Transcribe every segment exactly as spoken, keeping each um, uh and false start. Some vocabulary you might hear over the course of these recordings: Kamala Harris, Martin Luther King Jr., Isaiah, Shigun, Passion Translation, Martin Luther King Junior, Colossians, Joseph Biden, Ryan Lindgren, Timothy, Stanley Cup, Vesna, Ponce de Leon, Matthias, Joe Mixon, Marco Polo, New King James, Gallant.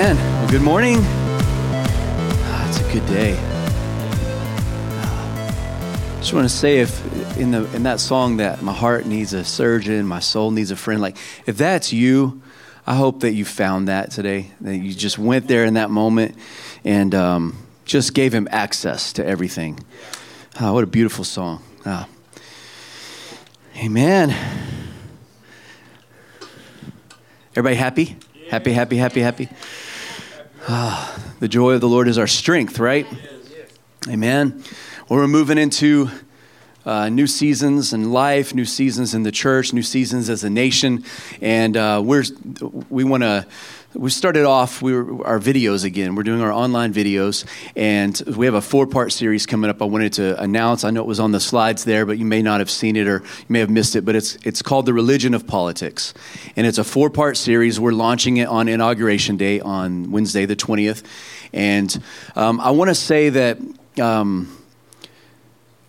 Amen. Well, good morning. Ah, it's a good day. I just want to say, if in the in that song that my heart needs a surgeon, my soul needs a friend, like if that's you, I hope that you found that today, that you just went there in that moment and um, just gave him access to everything. Ah, what a beautiful song. Ah. Amen. Everybody happy? Happy, happy, happy, happy. Ah, the joy of the Lord is our strength, right? Amen. Well, we're moving into uh, new seasons in life, new seasons in the church, new seasons as a nation, and uh, we're we want to. We started off we were, our videos again. We're doing our online videos, and we have a four-part series coming up. I wanted to announce. I know it was on the slides there, but you may not have seen it or you may have missed it. But it's it's called The Religion of Politics, and it's a four-part series. We're launching it on Inauguration Day on Wednesday, the twentieth. And um, I want to say that um,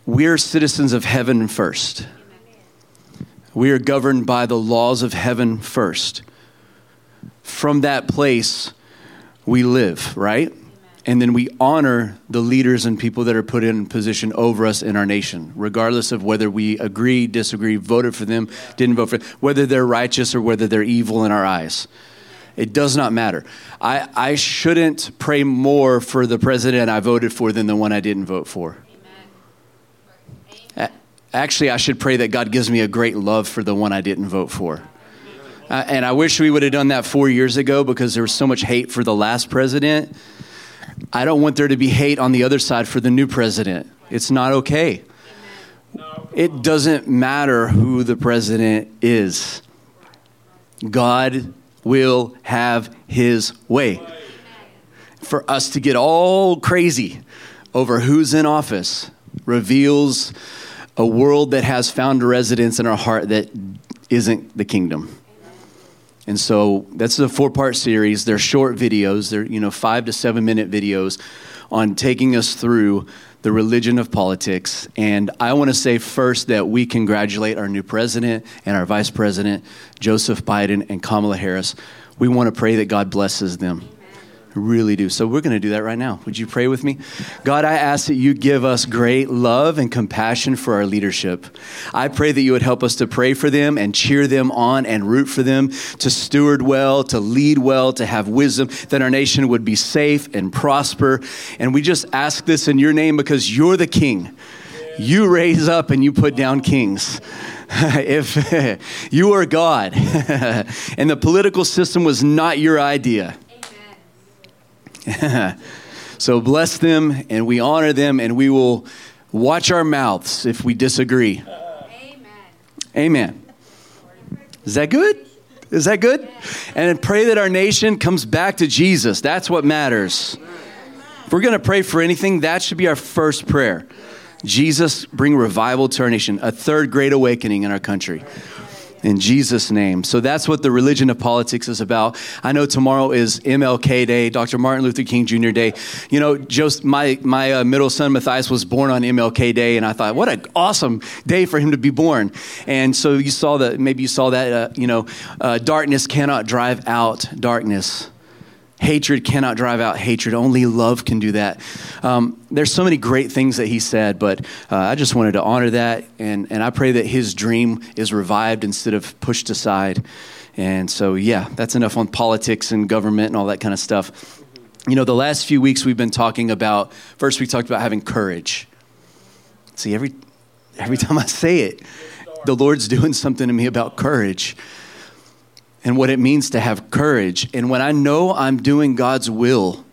we're citizens of heaven first. We are governed by the laws of heaven first. From that place, we live, right? Amen. And then we honor the leaders and people that are put in position over us in our nation, regardless of whether we agree, disagree, voted for them, didn't vote for them, whether they're righteous or whether they're evil in our eyes. It does not matter. I, I shouldn't pray more for the president I voted for than the one I didn't vote for. Amen. Actually, I should pray that God gives me a great love for the one I didn't vote for. Uh, and I wish we would have done that four years ago because there was so much hate for the last president. I don't want there to be hate on the other side for the new president. It's not okay. It doesn't matter who the president is. God will have his way. For us to get all crazy over who's in office reveals a world that has found a residence in our heart that isn't the kingdom. And so that's a four-part series. They're short videos. They're, you know, five to seven-minute videos on taking us through the religion of politics. And I want to say first that we congratulate our new president and our vice president, Joseph Biden and Kamala Harris. We want to pray that God blesses them. I really do. So we're going to do that right now. Would you pray with me? God, I ask that you give us great love and compassion for our leadership. I pray that you would help us to pray for them and cheer them on and root for them, to steward well, to lead well, to have wisdom, that our nation would be safe and prosper. And we just ask this in your name because you're the king. You raise up and you put down kings. If you are God and the political system was not your idea. So bless them, and we honor them, and we will watch our mouths if we disagree. Amen. Amen. Is that good? Is that good? And pray that our nation comes back to Jesus. That's what matters. If we're going to pray for anything, that should be our first prayer. Jesus, bring revival to our nation, a third great awakening in our country. In Jesus' name. So that's what the religion of politics is about. I know tomorrow is M L K Day, Doctor Martin Luther King Junior Day. You know, just my my uh, middle son, Matthias, was born on M L K Day, and I thought, what an awesome day for him to be born. And so you saw that, maybe you saw that, uh, you know, uh, darkness cannot drive out darkness. Hatred cannot drive out hatred. Only love can do that. Um, there's so many great things that he said, but uh, I just wanted to honor that. And, and I pray that his dream is revived instead of pushed aside. And so, yeah, that's enough on politics and government and all that kind of stuff. You know, the last few weeks we've been talking about, first we talked about having courage. See, every every time I say it, the Lord's doing something to me about courage. And what it means to have courage. And when I know I'm doing God's will,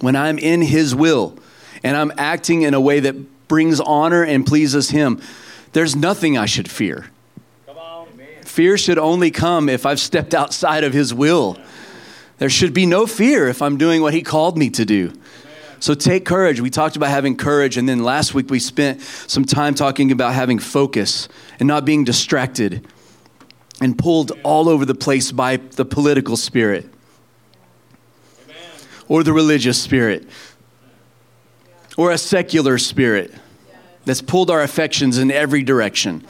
when I'm in his will, and I'm acting in a way that brings honor and pleases him, there's nothing I should fear. Come on. Fear should only come if I've stepped outside of his will. There should be no fear if I'm doing what he called me to do. So take courage. We talked about having courage. And then last week we spent some time talking about having focus and not being distracted and pulled all over the place by the political spirit or the religious spirit or a secular spirit that's pulled our affections in every direction.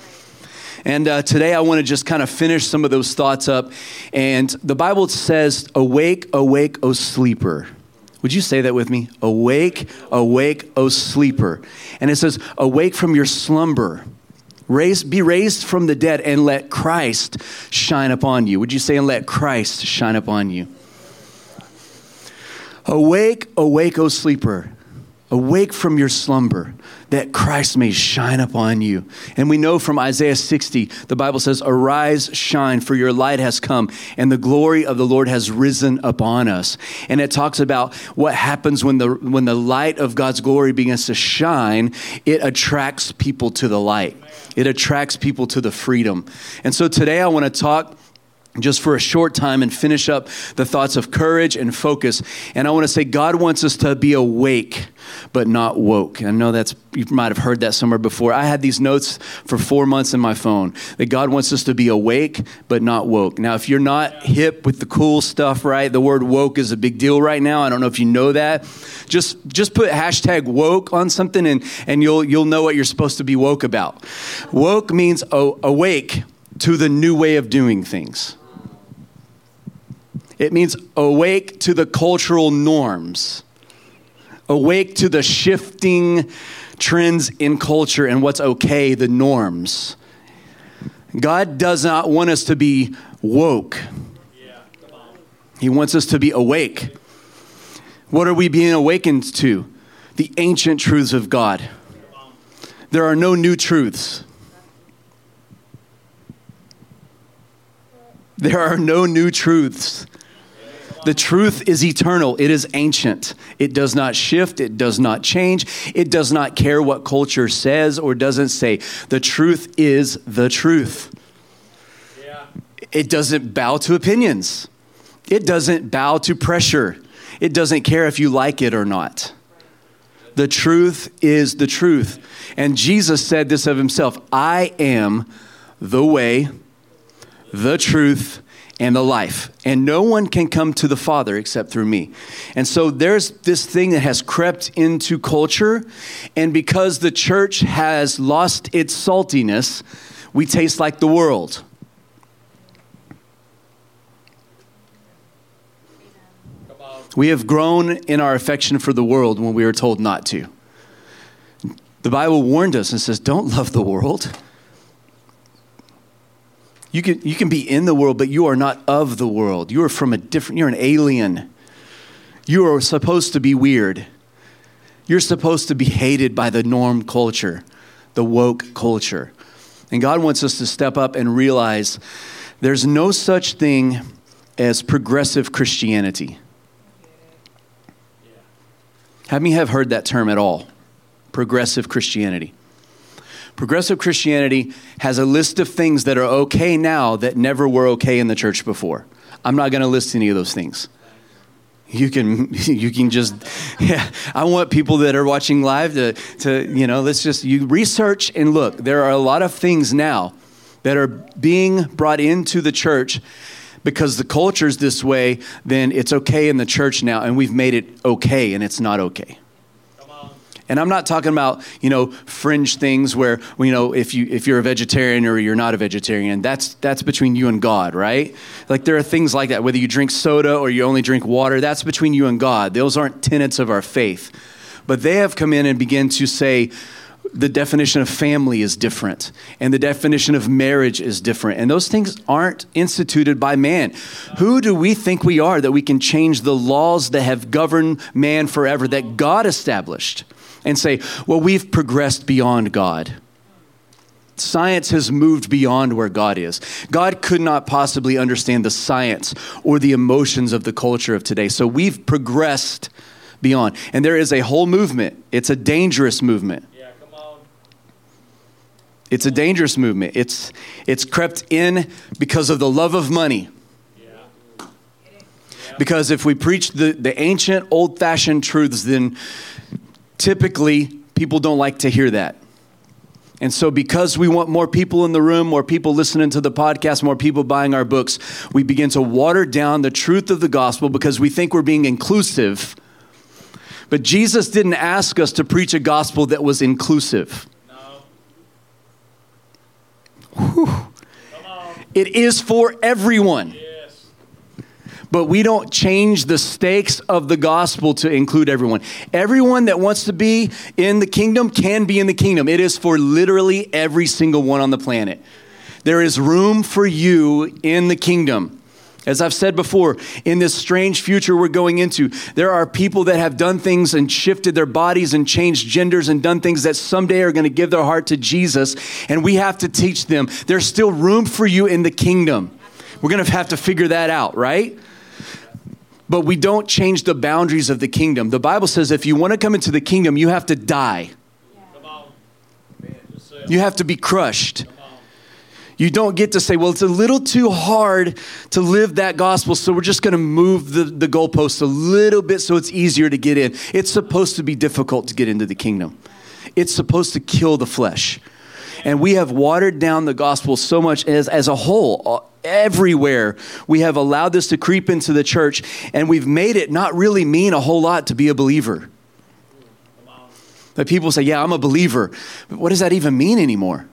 And uh, today I want to just kind of finish some of those thoughts up. And the Bible says, awake, awake, O sleeper. Would you say that with me? Awake, awake, O sleeper. And it says, awake from your slumber. Raise, be raised from the dead and let Christ shine upon you. Would you say, and let Christ shine upon you? Awake, awake, O sleeper. Awake from your slumber, that Christ may shine upon you. And we know from Isaiah sixty, the Bible says, arise, shine, for your light has come, and the glory of the Lord has risen upon us. And it talks about what happens when the when the light of God's glory begins to shine, it attracts people to the light. It attracts people to the freedom. And so today I want to talk just for a short time and finish up the thoughts of courage and focus. And I want to say God wants us to be awake, but not woke. I know that's, you might have heard that somewhere before. I had these notes for four months in my phone that God wants us to be awake, but not woke. Now, if you're not hip with the cool stuff, right? The word woke is a big deal right now. I don't know if you know that. Just just put hashtag woke on something and, and you'll, you'll know what you're supposed to be woke about. Woke means o- awake to the new way of doing things. It means awake to the cultural norms. Awake to the shifting trends in culture and what's okay, the norms. God does not want us to be woke. He wants us to be awake. What are we being awakened to? The ancient truths of God. There are no new truths. There are no new truths. The truth is eternal. It is ancient. It does not shift. It does not change. It does not care what culture says or doesn't say. The truth is the truth. Yeah. It doesn't bow to opinions. It doesn't bow to pressure. It doesn't care if you like it or not. The truth is the truth. And Jesus said this of himself, I am the way, the truth, and the life. And no one can come to the Father except through me. And so there's this thing that has crept into culture. And because the church has lost its saltiness, we taste like the world. We have grown in our affection for the world when we were told not to. The Bible warned us and says, don't love the world. You can you can be in the world, but you are not of the world. You are from a different, you're an alien. You are supposed to be weird. You're supposed to be hated by the norm culture, the woke culture. And God wants us to step up and realize there's no such thing as progressive Christianity. How many have heard that term at all? Progressive Christianity. Progressive Christianity has a list of things that are okay now that never were okay in the church before. I'm not going to list any of those things. You can you can just, yeah. I want people that are watching live to, to, you know, let's just, you research and look. There are a lot of things now that are being brought into the church because the culture's this way, then it's okay in the church now, and we've made it okay, and it's not okay. And I'm not talking about, you know, fringe things where, you know, if you if you're a vegetarian or you're not a vegetarian, that's that's between you and God, right? Like there are things like that, whether you drink soda or you only drink water, that's between you and God. Those aren't tenets of our faith. But they have come in and begin to say the definition of family is different and the definition of marriage is different. And those things aren't instituted by man. Who do we think we are that we can change the laws that have governed man forever that God established? And say, well, we've progressed beyond God. Science has moved beyond where God is. God could not possibly understand the science or the emotions of the culture of today. So we've progressed beyond. And there is a whole movement. It's a dangerous movement. Yeah, come on. It's a dangerous movement. It's it's crept in because of the love of money. Yeah. Because if we preach the, the ancient, old-fashioned truths, then typically, people don't like to hear that. And so because we want more people in the room, more people listening to the podcast, more people buying our books, we begin to water down the truth of the gospel because we think we're being inclusive. But Jesus didn't ask us to preach a gospel that was inclusive. No. Whew. It is for everyone. Yes. But we don't change the stakes of the gospel to include everyone. Everyone that wants to be in the kingdom can be in the kingdom. It is for literally every single one on the planet. There is room for you in the kingdom. As I've said before, in this strange future we're going into, there are people that have done things and shifted their bodies and changed genders and done things that someday are going to give their heart to Jesus, and we have to teach them there's still room for you in the kingdom. We're going to have to figure that out, right? But we don't change the boundaries of the kingdom. The Bible says if you want to come into the kingdom, you have to die. You have to be crushed. You don't get to say, well, it's a little too hard to live that gospel, so we're just going to move the, the goalposts a little bit so it's easier to get in. It's supposed to be difficult to get into the kingdom. It's supposed to kill the flesh. And we have watered down the gospel so much as, as a whole, everywhere. We have allowed this to creep into the church, and we've made it not really mean a whole lot to be a believer. But people say, yeah, I'm a believer. But what does that even mean anymore?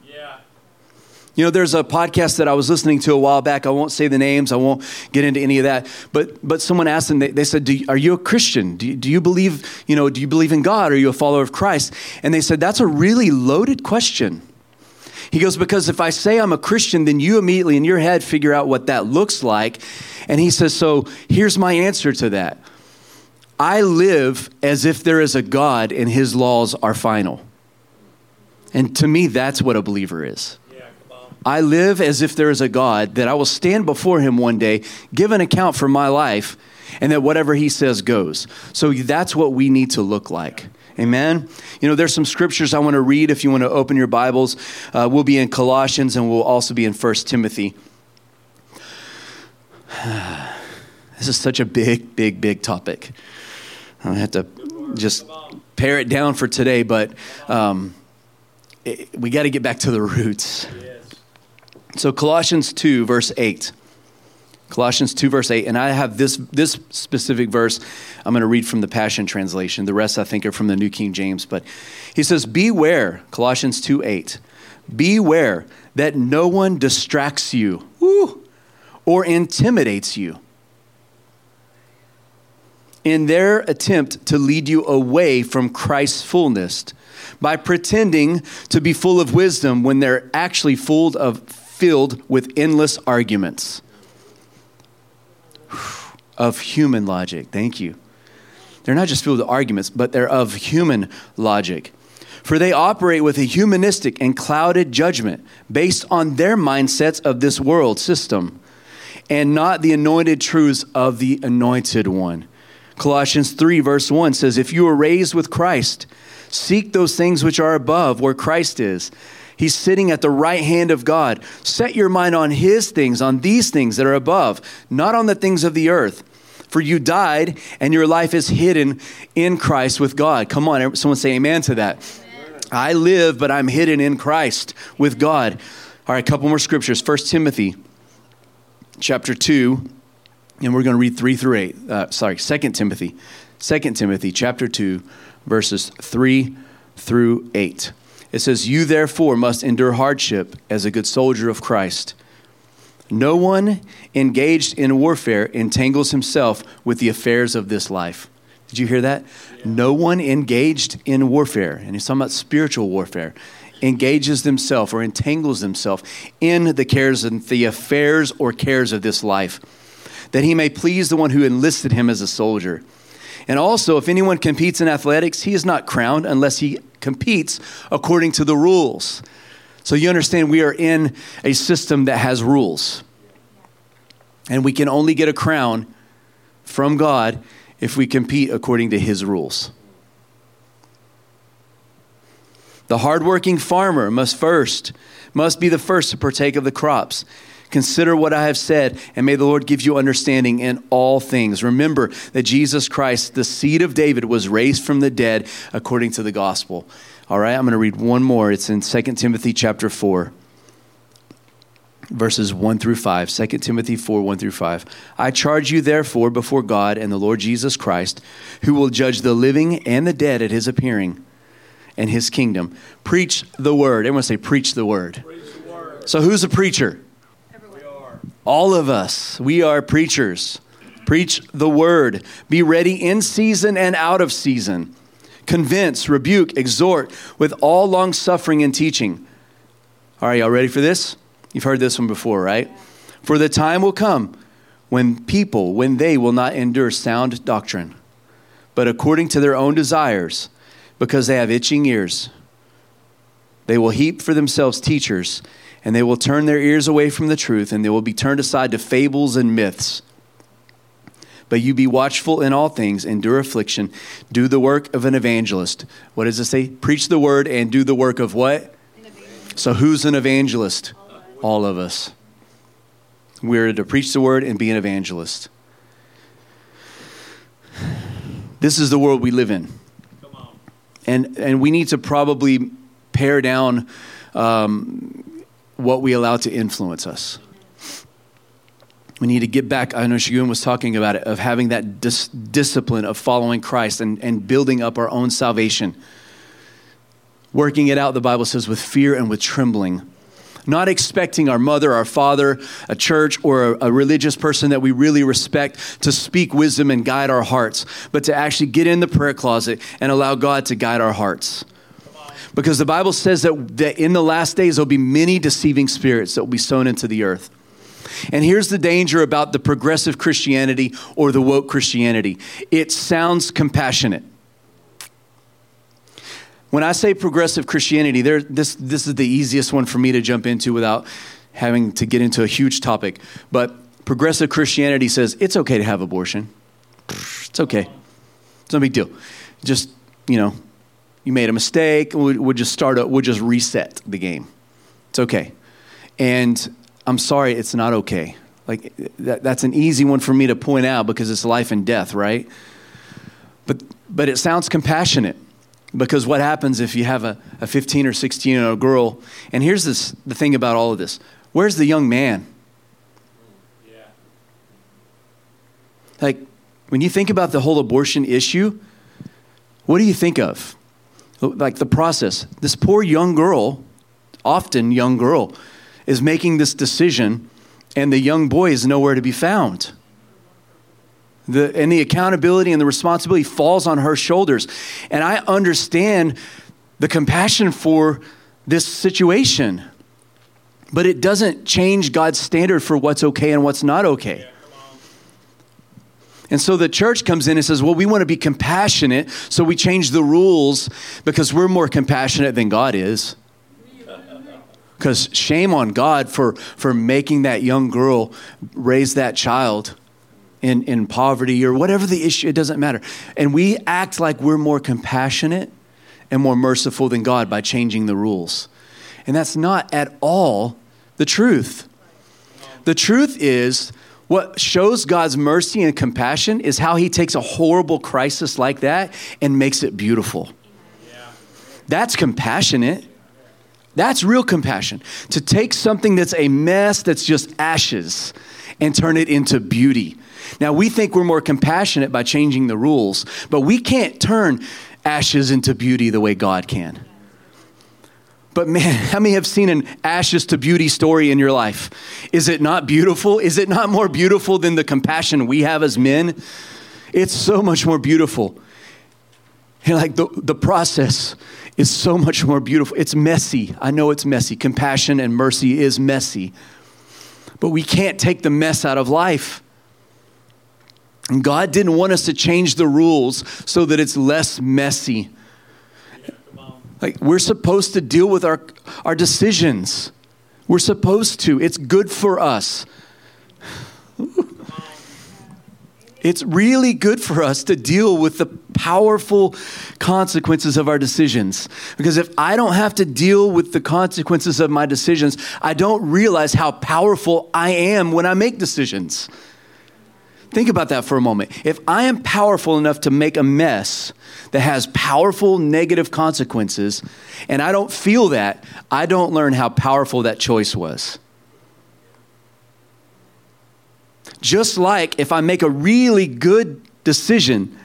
You know, there's a podcast that I was listening to a while back. I won't say the names. I won't get into any of that. But but someone asked them, they, they said, do you, are you a Christian? Do you, do you believe, you know, do you believe in God? Are you a follower of Christ? And they said, that's a really loaded question. He goes, because if I say I'm a Christian, then you immediately in your head figure out what that looks like. And he says, so here's my answer to that. I live as if there is a God and his laws are final. And to me, that's what a believer is. I live as if there is a God, that I will stand before him one day, give an account for my life, and that whatever he says goes. So that's what we need to look like. Amen? You know, there's some scriptures I want to read if you want to open your Bibles. Uh, we'll be in Colossians, and we'll also be in First Timothy. This is such a big, big, big topic. I have to just pare it down for today, but um, it, we got to get back to the roots. So Colossians two, verse eight. Colossians two, verse eight. And I have this, this specific verse I'm going to read from the Passion Translation. The rest, I think, are from the New King James. But he says, beware, Colossians two, eight. Beware that no one distracts you woo, or intimidates you in their attempt to lead you away from Christ's fullness by pretending to be full of wisdom when they're actually full of filled with endless arguments of human logic. Thank you. They're not just filled with arguments, but they're of human logic. For they operate with a humanistic and clouded judgment based on their mindsets of this world system and not the anointed truths of the anointed one. Colossians three, verse one says, if you are raised with Christ, seek those things which are above where Christ is. He's sitting at the right hand of God. Set your mind on his things, on these things that are above, not on the things of the earth. For you died, and your life is hidden in Christ with God. Come on, someone say amen to that. Amen. I live, but I'm hidden in Christ with God. All right, a couple more scriptures. First Timothy chapter two, and we're going to read three through eight. Uh, sorry, Second Timothy. Second Timothy chapter two, verses three through eight. It says, you therefore must endure hardship as a good soldier of Christ. No one engaged in warfare entangles himself with the affairs of this life. Did you hear that? Yeah. No one engaged in warfare, and he's talking about spiritual warfare, engages themselves or entangles themselves in the cares and the affairs or cares of this life, that he may please the one who enlisted him as a soldier. And also, if anyone competes in athletics, he is not crowned unless he competes according to the rules. So you understand we are in a system that has rules. And we can only get a crown from God if we compete according to his rules. The hardworking farmer must first, must be the first to partake of the crops. Consider what I have said, and may the Lord give you understanding in all things. Remember that Jesus Christ, the seed of David, was raised from the dead according to the gospel. All right, I'm going to read one more. It's in Second Timothy chapter four, verses one through five. Second Timothy four, one through five. I charge you therefore before God and the Lord Jesus Christ, who will judge the living and the dead at his appearing and his kingdom. Preach the word. Everyone say, preach the word. Preach the word. So who's a preacher? All of us, we are preachers. Preach the word. Be ready in season and out of season. Convince, rebuke, exhort with all long suffering and teaching. All right, y'all ready for this? You've heard this one before, right? For the time will come when people, when they will not endure sound doctrine, but according to their own desires, because they have itching ears, they will heap for themselves teachers, and they will turn their ears away from the truth, and they will be turned aside to fables and myths. But you be watchful in all things, endure affliction, do the work of an evangelist. What does it say? Preach the word and do the work of what? So who's an evangelist? All of us. We're to preach the word and be an evangelist. This is the world we live in. Come on. And and we need to probably pare down um, what we allow to influence us. We need to get back. I know Shigun was talking about it, of having that dis- discipline of following Christ and, and building up our own salvation. Working it out, the Bible says, with fear and with trembling. Not expecting our mother, our father, a church, or a, a religious person that we really respect to speak wisdom and guide our hearts, but to actually get in the prayer closet and allow God to guide our hearts. Because the Bible says that, that in the last days, there'll be many deceiving spirits that will be sown into the earth. And here's the danger about the progressive Christianity or the woke Christianity. It sounds compassionate. When I say progressive Christianity, there, this, this is the easiest one for me to jump into without having to get into a huge topic. But progressive Christianity says, it's okay to have abortion. It's okay. It's no big deal. Just, you know, you made a mistake. We'll, we'll just start up. We'll just reset the game. It's okay. And I'm sorry, it's not okay. Like that, that's an easy one for me to point out because it's life and death, right? But, but it sounds compassionate. Because what happens if you have a, a fifteen or sixteen-year-old girl? And here's this, the thing about all of this. Where's the young man? Yeah. Like, when you think about the whole abortion issue, what do you think of? Like the process. This poor young girl, often young girl, is making this decision, and the young boy is nowhere to be found. The, and the accountability and the responsibility falls on her shoulders. And I understand the compassion for this situation, but it doesn't change God's standard for what's okay and what's not okay. And so the church comes in and says, well, we want to be compassionate, so we change the rules because we're more compassionate than God is. Because shame on God for, for making that young girl raise that child in in poverty or whatever the issue, it doesn't matter. And we act like we're more compassionate and more merciful than God by changing the rules. And that's not at all the truth. The truth is what shows God's mercy and compassion is how he takes a horrible crisis like that and makes it beautiful. That's compassionate. That's real compassion. To take something that's a mess, that's just ashes, and turn it into beauty. Now, we think we're more compassionate by changing the rules, but we can't turn ashes into beauty the way God can. But man, how many have seen an ashes to beauty story in your life? Is it not beautiful? Is it not more beautiful than the compassion we have as men? It's so much more beautiful. And like the, the process is so much more beautiful. It's messy. I know it's messy. Compassion and mercy is messy. But we can't take the mess out of life. And God didn't want us to change the rules so that it's less messy. Like we're supposed to deal with our, our decisions. We're supposed to. It's good for us. It's really good for us to deal with the powerful consequences of our decisions. Because if I don't have to deal with the consequences of my decisions, I don't realize how powerful I am when I make decisions. Think about that for a moment. If I am powerful enough to make a mess that has powerful negative consequences, and I don't feel that, I don't learn how powerful that choice was. Just like if I make a really good decision,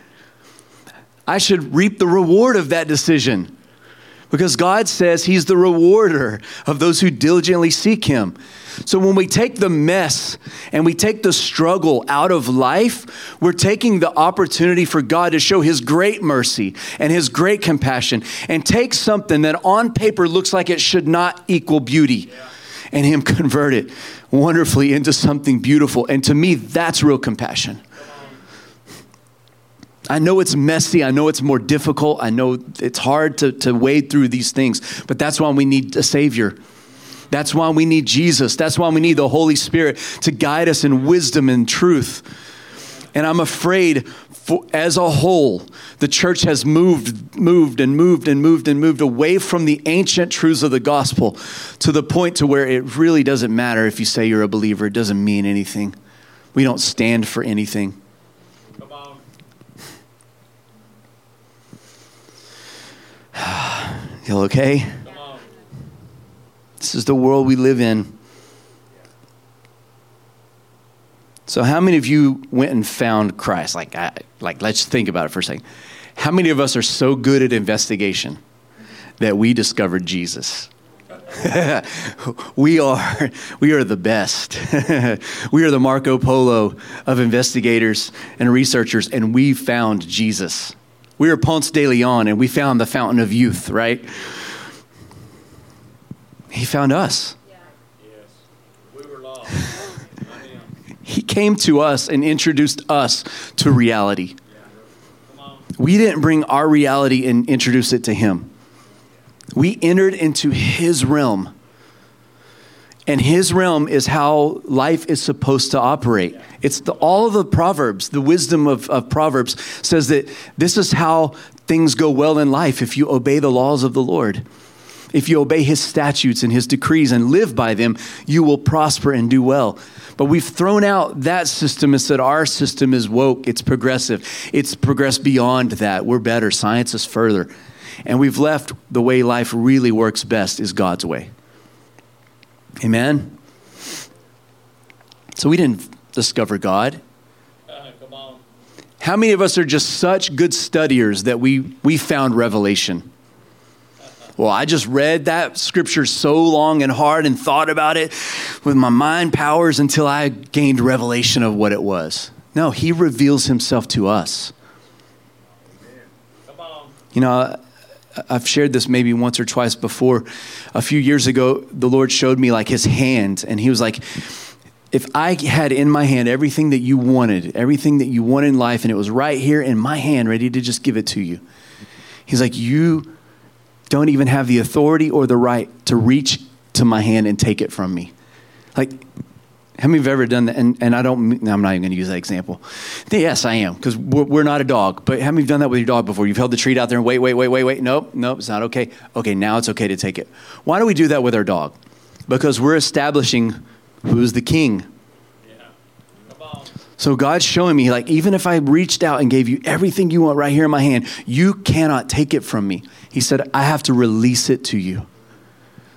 I should reap the reward of that decision. Because God says he's the rewarder of those who diligently seek him. So when we take the mess and we take the struggle out of life, we're taking the opportunity for God to show his great mercy and his great compassion and take something that on paper looks like it should not equal beauty and him convert it wonderfully into something beautiful. And to me, that's real compassion. I know it's messy. I know it's more difficult. I know it's hard to, to wade through these things, but that's why we need a Savior. That's why we need Jesus. That's why we need the Holy Spirit to guide us in wisdom and truth. And I'm afraid for, as a whole, the church has moved, moved and moved and moved and moved away from the ancient truths of the gospel to the point to where it really doesn't matter if you say you're a believer. It doesn't mean anything. We don't stand for anything. Y'all okay? This is the world we live in. So how many of you went and found Christ? Like, I, like, let's think about it for a second. How many of us are so good at investigation that we discovered Jesus? we are, we are the best. We are the Marco Polo of investigators and researchers, and we found Jesus. We were Ponce de Leon, and we found the fountain of youth, right? He found us. Yeah. Yes. We were lost. He came to us and introduced us to reality. Yeah. Come on. We didn't bring our reality and introduce it to him. We entered into his realm. And his realm is how life is supposed to operate. It's the, all of the Proverbs, the wisdom of, of Proverbs says that this is how things go well in life if you obey the laws of the Lord. If you obey his statutes and his decrees and live by them, you will prosper and do well. But we've thrown out that system and said our system is woke, it's progressive. It's progressed beyond that. We're better. Science is further. And we've left the way life really works best is God's way. Amen. So we didn't discover God. Uh, come on. How many of us are just such good studiers that we, we found revelation? Well, I just read that scripture so long and hard and thought about it with my mind powers until I gained revelation of what it was. No, he reveals himself to us. Come on. You know, I've shared this maybe once or twice before. A few years ago, the Lord showed me like his hand, and he was like, if I had in my hand everything that you wanted, everything that you want in life, and it was right here in my hand, ready to just give it to you. He's like, you don't even have the authority or the right to reach to my hand and take it from me. Like, how many of you have ever done that? And, and I don't, I'm not even going to use that example. Yes, I am, because we're, we're not a dog. But how many have done that with your dog before? You've held the treat out there and wait, wait, wait, wait, wait. Nope, nope, it's not okay. Okay, now it's okay to take it. Why do we do that with our dog? Because we're establishing who's the king. Yeah. Come on. So God's showing me, like, even if I reached out and gave you everything you want right here in my hand, you cannot take it from me. He said, I have to release it to you.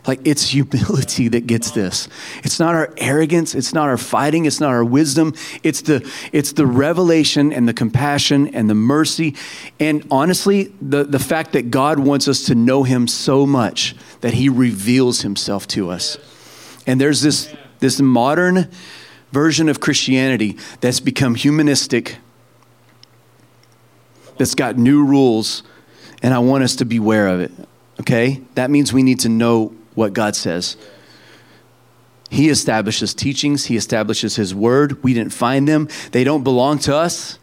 Like, it's humility that gets this. It's not our arrogance. It's not our fighting. It's not our wisdom. It's the it's the revelation and the compassion and the mercy. And honestly, the, the fact that God wants us to know him so much that he reveals himself to us. And there's this, this modern version of Christianity that's become humanistic, that's got new rules, and I want us to beware of it, okay? That means we need to know what God says. He establishes teachings. He establishes his word. We didn't find them. They don't belong to us.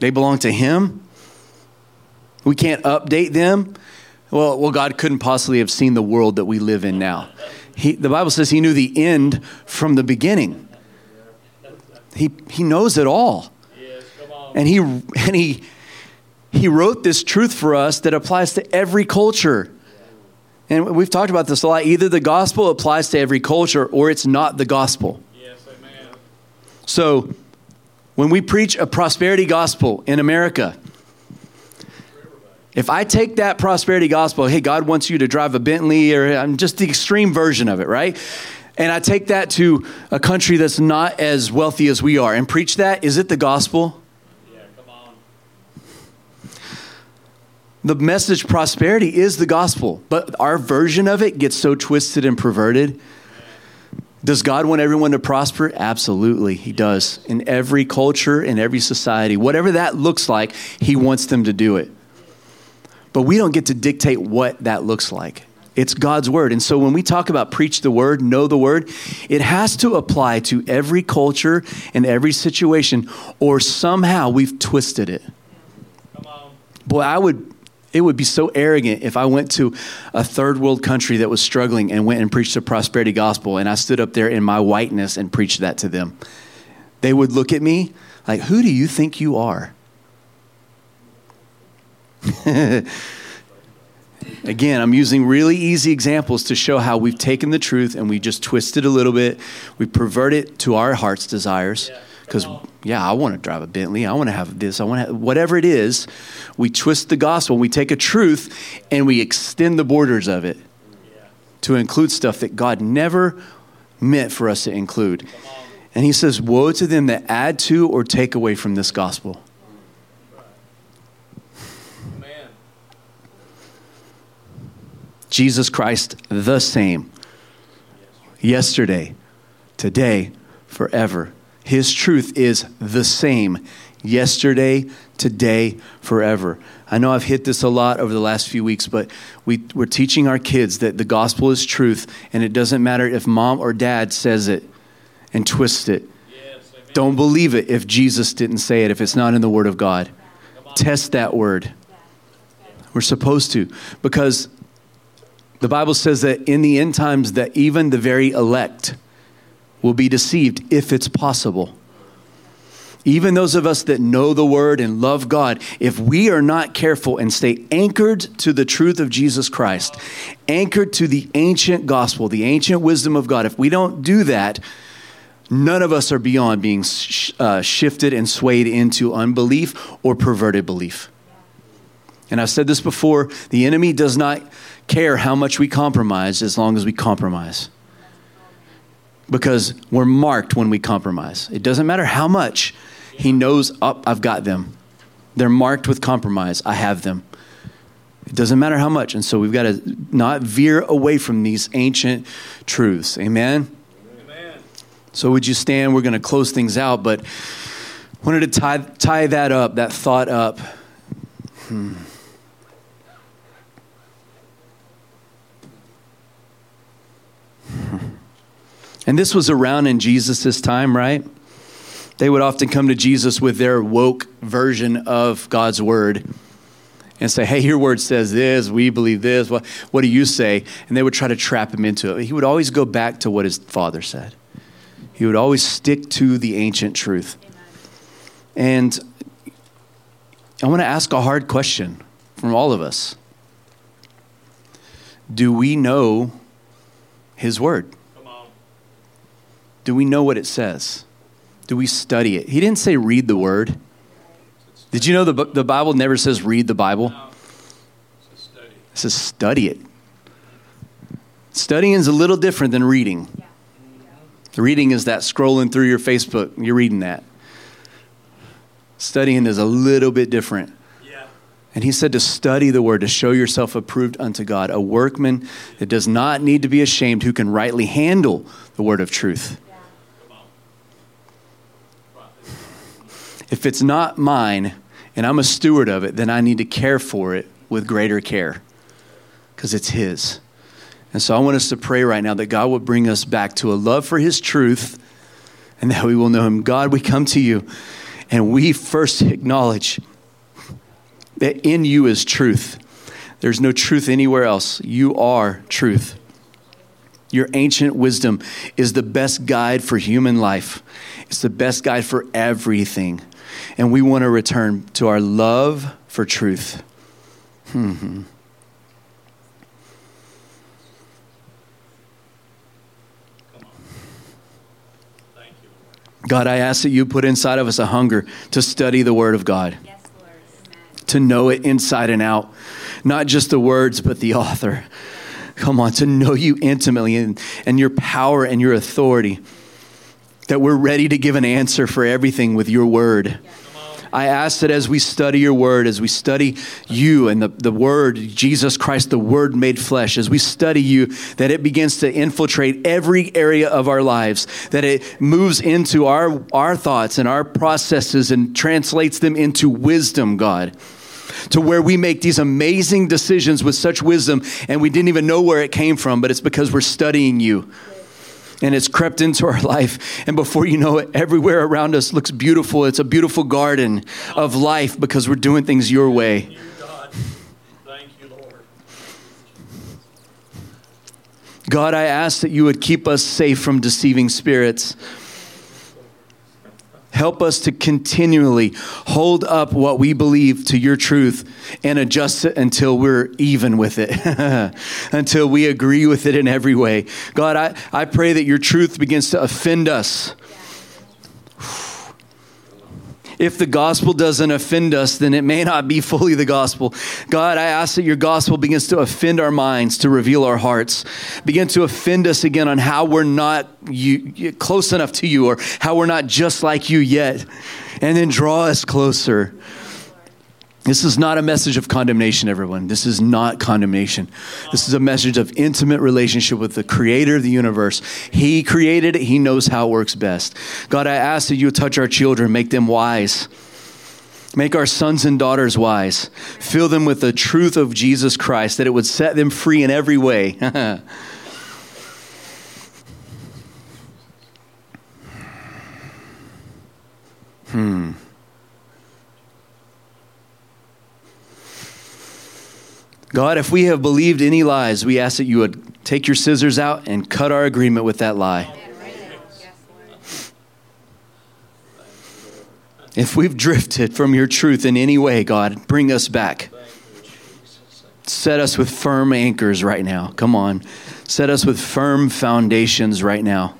They belong to him. We can't update them. Well, well, God couldn't possibly have seen the world that we live in now. He, the Bible says he knew the end from the beginning. He he knows it all. And he and he he wrote this truth for us that applies to every culture. And we've talked about this a lot. Either the gospel applies to every culture or it's not the gospel. Yes, amen. So when we preach a prosperity gospel in America, if I take that prosperity gospel, hey, God wants you to drive a Bentley, or I'm just the extreme version of it, right? And I take that to a country that's not as wealthy as we are and preach that, is it the gospel? The message prosperity is the gospel, but our version of it gets so twisted and perverted. Does God want everyone to prosper? Absolutely, he does. In every culture, in every society, whatever that looks like, he wants them to do it. But we don't get to dictate what that looks like. It's God's word. And so when we talk about preach the word, know the word, it has to apply to every culture and every situation, or somehow we've twisted it. Come on. Boy, I would... It would be so arrogant if I went to a third world country that was struggling and went and preached the prosperity gospel, and I stood up there in my whiteness and preached that to them. They would look at me like, who do you think you are? Again, I'm using really easy examples to show how we've taken the truth and we just twist it a little bit. We pervert it to our heart's desires. Yeah. Because, yeah, I want to drive a Bentley. I want to have this. I want to have whatever it is. We twist the gospel. We take a truth and we extend the borders of it to include stuff that God never meant for us to include. And he says, woe to them that add to or take away from this gospel. Amen. Jesus Christ, the same. Yesterday, today, forever. His truth is the same yesterday, today, forever. I know I've hit this a lot over the last few weeks, but we, we're teaching our kids that the gospel is truth, and it doesn't matter if mom or dad says it and twists it. Yes, don't believe it if Jesus didn't say it, if it's not in the Word of God. Test that word. We're supposed to, because the Bible says that in the end times that even the very elect will be deceived if it's possible. Even those of us that know the word and love God, if we are not careful and stay anchored to the truth of Jesus Christ, anchored to the ancient gospel, the ancient wisdom of God, if we don't do that, none of us are beyond being sh- uh, shifted and swayed into unbelief or perverted belief. And I've said this before, the enemy does not care how much we compromise as long as we compromise. Because we're marked when we compromise. It doesn't matter how much. He knows, oh, I've got them. They're marked with compromise. I have them. It doesn't matter how much. And so we've got to not veer away from these ancient truths. Amen? Amen. So would you stand? We're going to close things out, but wanted to tie, tie that up, that thought up. Hmm. And this was around in Jesus' time, right? They would often come to Jesus with their woke version of God's word and say, hey, your word says this, we believe this, what, what do you say? And they would try to trap him into it. He would always go back to what his father said. He would always stick to the ancient truth. Amen. And I want to ask a hard question from all of us. Do we know his word? Do we know what it says? Do we study it? He didn't say read the word. Did you know the the Bible never says read the Bible? No. It says study. It says study it. Studying is a little different than reading. Yeah. The reading is that scrolling through your Facebook, you're reading that. Studying is a little bit different. Yeah. And he said to study the word, to show yourself approved unto God, a workman that does not need to be ashamed, who can rightly handle the word of truth. If it's not mine and I'm a steward of it, then I need to care for it with greater care because it's his. And so I want us to pray right now that God would bring us back to a love for his truth and that we will know him. God, we come to you and we first acknowledge that in you is truth. There's no truth anywhere else. You are truth. Your ancient wisdom is the best guide for human life. It's the best guide for everything. And we want to return to our love for truth. Mm-hmm. God, I ask that you put inside of us a hunger to study the Word of God. Yes, Lord. Amen. To know it inside and out. Not just the words, but the author. Come on, to know you intimately and, and your power and your authority. That we're ready to give an answer for everything with your word. I ask that as we study your word, as we study you and the, the word, Jesus Christ, the word made flesh, as we study you, that it begins to infiltrate every area of our lives, that it moves into our, our thoughts and our processes and translates them into wisdom, God, to where we make these amazing decisions with such wisdom, and we didn't even know where it came from, but it's because we're studying you. And it's crept into our life. And before you know it, everywhere around us looks beautiful. It's a beautiful garden of life because we're doing things your way. Thank you, God. Thank you, Lord. God, I ask that you would keep us safe from deceiving spirits. Help us to continually hold up what we believe to your truth and adjust it until we're even with it, until we agree with it in every way. God, I, I pray that your truth begins to offend us. If the gospel doesn't offend us, then it may not be fully the gospel. God, I ask that your gospel begins to offend our minds, to reveal our hearts, begin to offend us again on how we're not You, close enough to you, or how we're not just like you yet, and then draw us closer. This is not a message of condemnation, everyone. This is not condemnation. This is a message of intimate relationship with the creator of the universe. He created it. He knows how it works best. God, I ask that you touch our children, make them wise. Make our sons and daughters wise. Fill them with the truth of Jesus Christ, that it would set them free in every way. Hmm. God, if we have believed any lies, we ask that you would take your scissors out and cut our agreement with that lie. If we've drifted from your truth in any way, God, bring us back. Set us with firm anchors right now. Come on. Set us with firm foundations right now.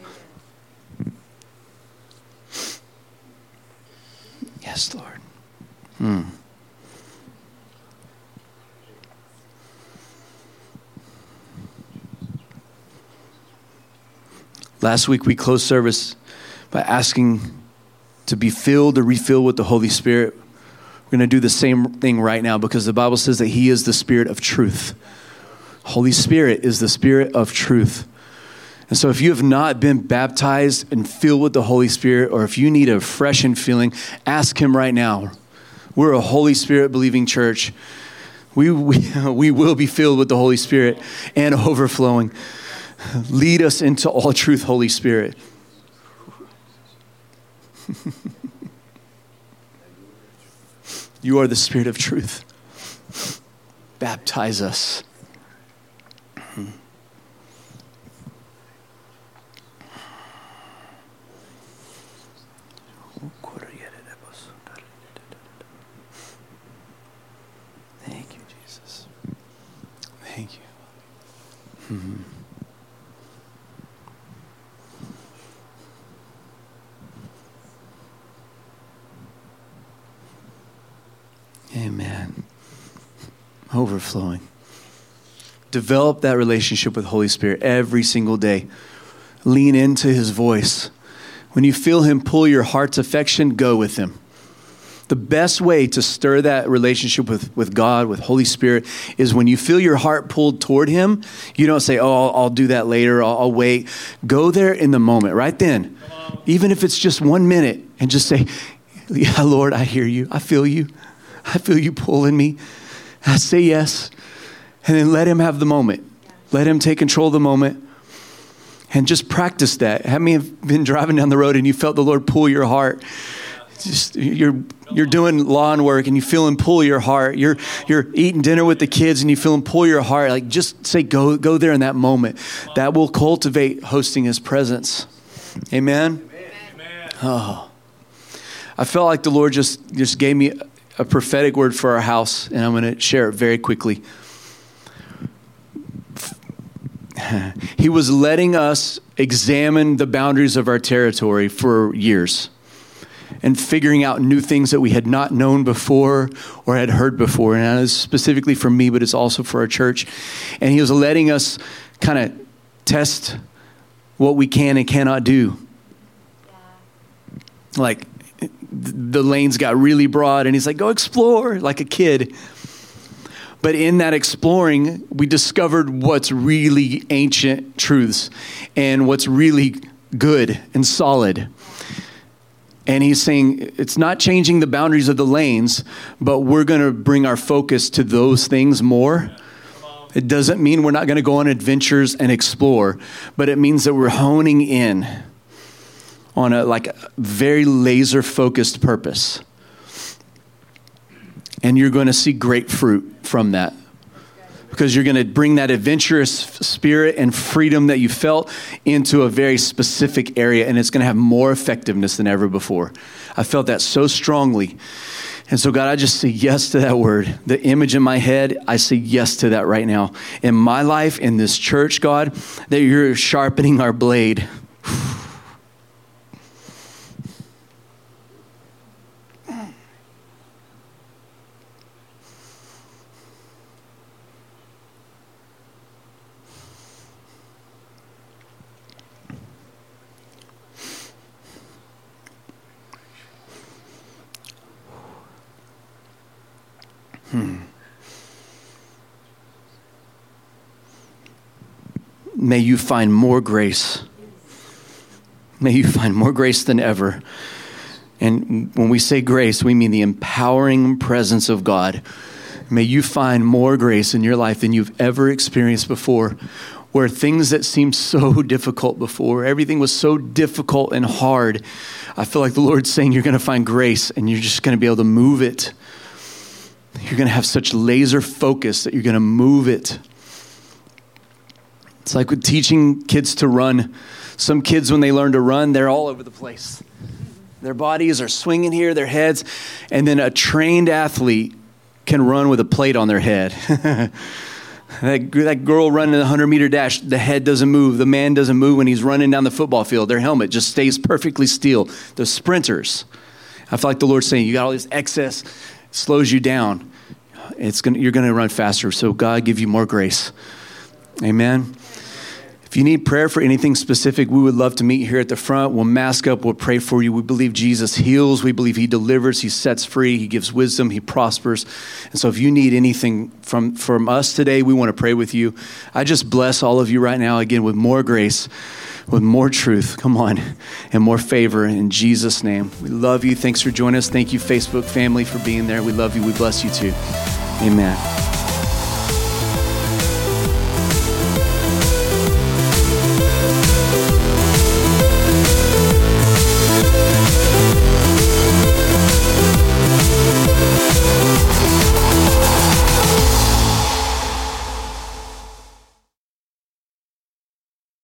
Yes, Lord. Hmm. Last week we closed service by asking to be filled or refilled with the Holy Spirit. We're going to do the same thing right now, because the Bible says that he is the Spirit of truth. Holy Spirit is the Spirit of truth. And so if you have not been baptized and filled with the Holy Spirit, or if you need a freshened feeling, ask him right now. We're a Holy Spirit believing church. We, we, we will be filled with the Holy Spirit and overflowing. Lead us into all truth, Holy Spirit. You are the Spirit of truth. Baptize us. Mm-hmm. Amen. Overflowing. Develop that relationship with Holy Spirit every single day. Lean into his voice. When you feel him pull your heart's affection, go with him. The best way to stir that relationship with, with God, with Holy Spirit, is when you feel your heart pulled toward him, you don't say, oh, I'll, I'll do that later, I'll, I'll wait. Go there in the moment, right then. Even if it's just one minute, and just say, yeah, Lord, I hear you. I feel you. I feel you pulling me. I say yes. And then let him have the moment. Let him take control of the moment. And just practice that. Have me been driving down the road and you felt the Lord pull your heart? Just, you're you're doing lawn work and you feel him pull your heart. You're you're eating dinner with the kids and you feel him pull your heart. Like, just say, go go there in that moment. That will cultivate hosting his presence. Amen? Amen. Oh, I felt like the Lord just, just gave me a prophetic word for our house, and I'm going to share it very quickly. He was letting us examine the boundaries of our territory for years, and figuring out new things that we had not known before or had heard before. And that is specifically for me, but it's also for our church. And he was letting us kind of test what we can and cannot do. Yeah. Like, the lanes got really broad and he's like, go explore, like a kid. But in that exploring, we discovered what's really ancient truths and what's really good and solid. And he's saying, it's not changing the boundaries of the lanes, but we're going to bring our focus to those things more. It doesn't mean we're not going to go on adventures and explore, but it means that we're honing in on a like a very laser focused purpose. And you're going to see great fruit from that, because you're going to bring that adventurous spirit and freedom that you felt into a very specific area, and it's going to have more effectiveness than ever before. I felt that so strongly. And so, God, I just say yes to that word. The image in my head, I say yes to that right now. In my life, in this church, God, that you're sharpening our blade. May you find more grace. May you find more grace than ever. And when we say grace, we mean the empowering presence of God. May you find more grace in your life than you've ever experienced before, where things that seemed so difficult before, everything was so difficult and hard. I feel like the Lord's saying you're going to find grace and you're just going to be able to move it. You're going to have such laser focus that you're going to move it. It's like with teaching kids to run. Some kids, when they learn to run, they're all over the place. Their bodies are swinging here, their heads. And then a trained athlete can run with a plate on their head. that, that girl running the hundred-meter dash, the head doesn't move. The man doesn't move when he's running down the football field. Their helmet just stays perfectly still. The sprinters. I feel like the Lord's saying, you got all this excess. It slows you down. It's gonna, you're going to run faster. So God, give you more grace. Amen. If you need prayer for anything specific, we would love to meet here at the front. We'll mask up. We'll pray for you. We believe Jesus heals. We believe he delivers. He sets free. He gives wisdom. He prospers. And so if you need anything from, from us today, we want to pray with you. I just bless all of you right now, again, with more grace, with more truth. Come on. And more favor in Jesus' name. We love you. Thanks for joining us. Thank you, Facebook family, for being there. We love you. We bless you too. Amen.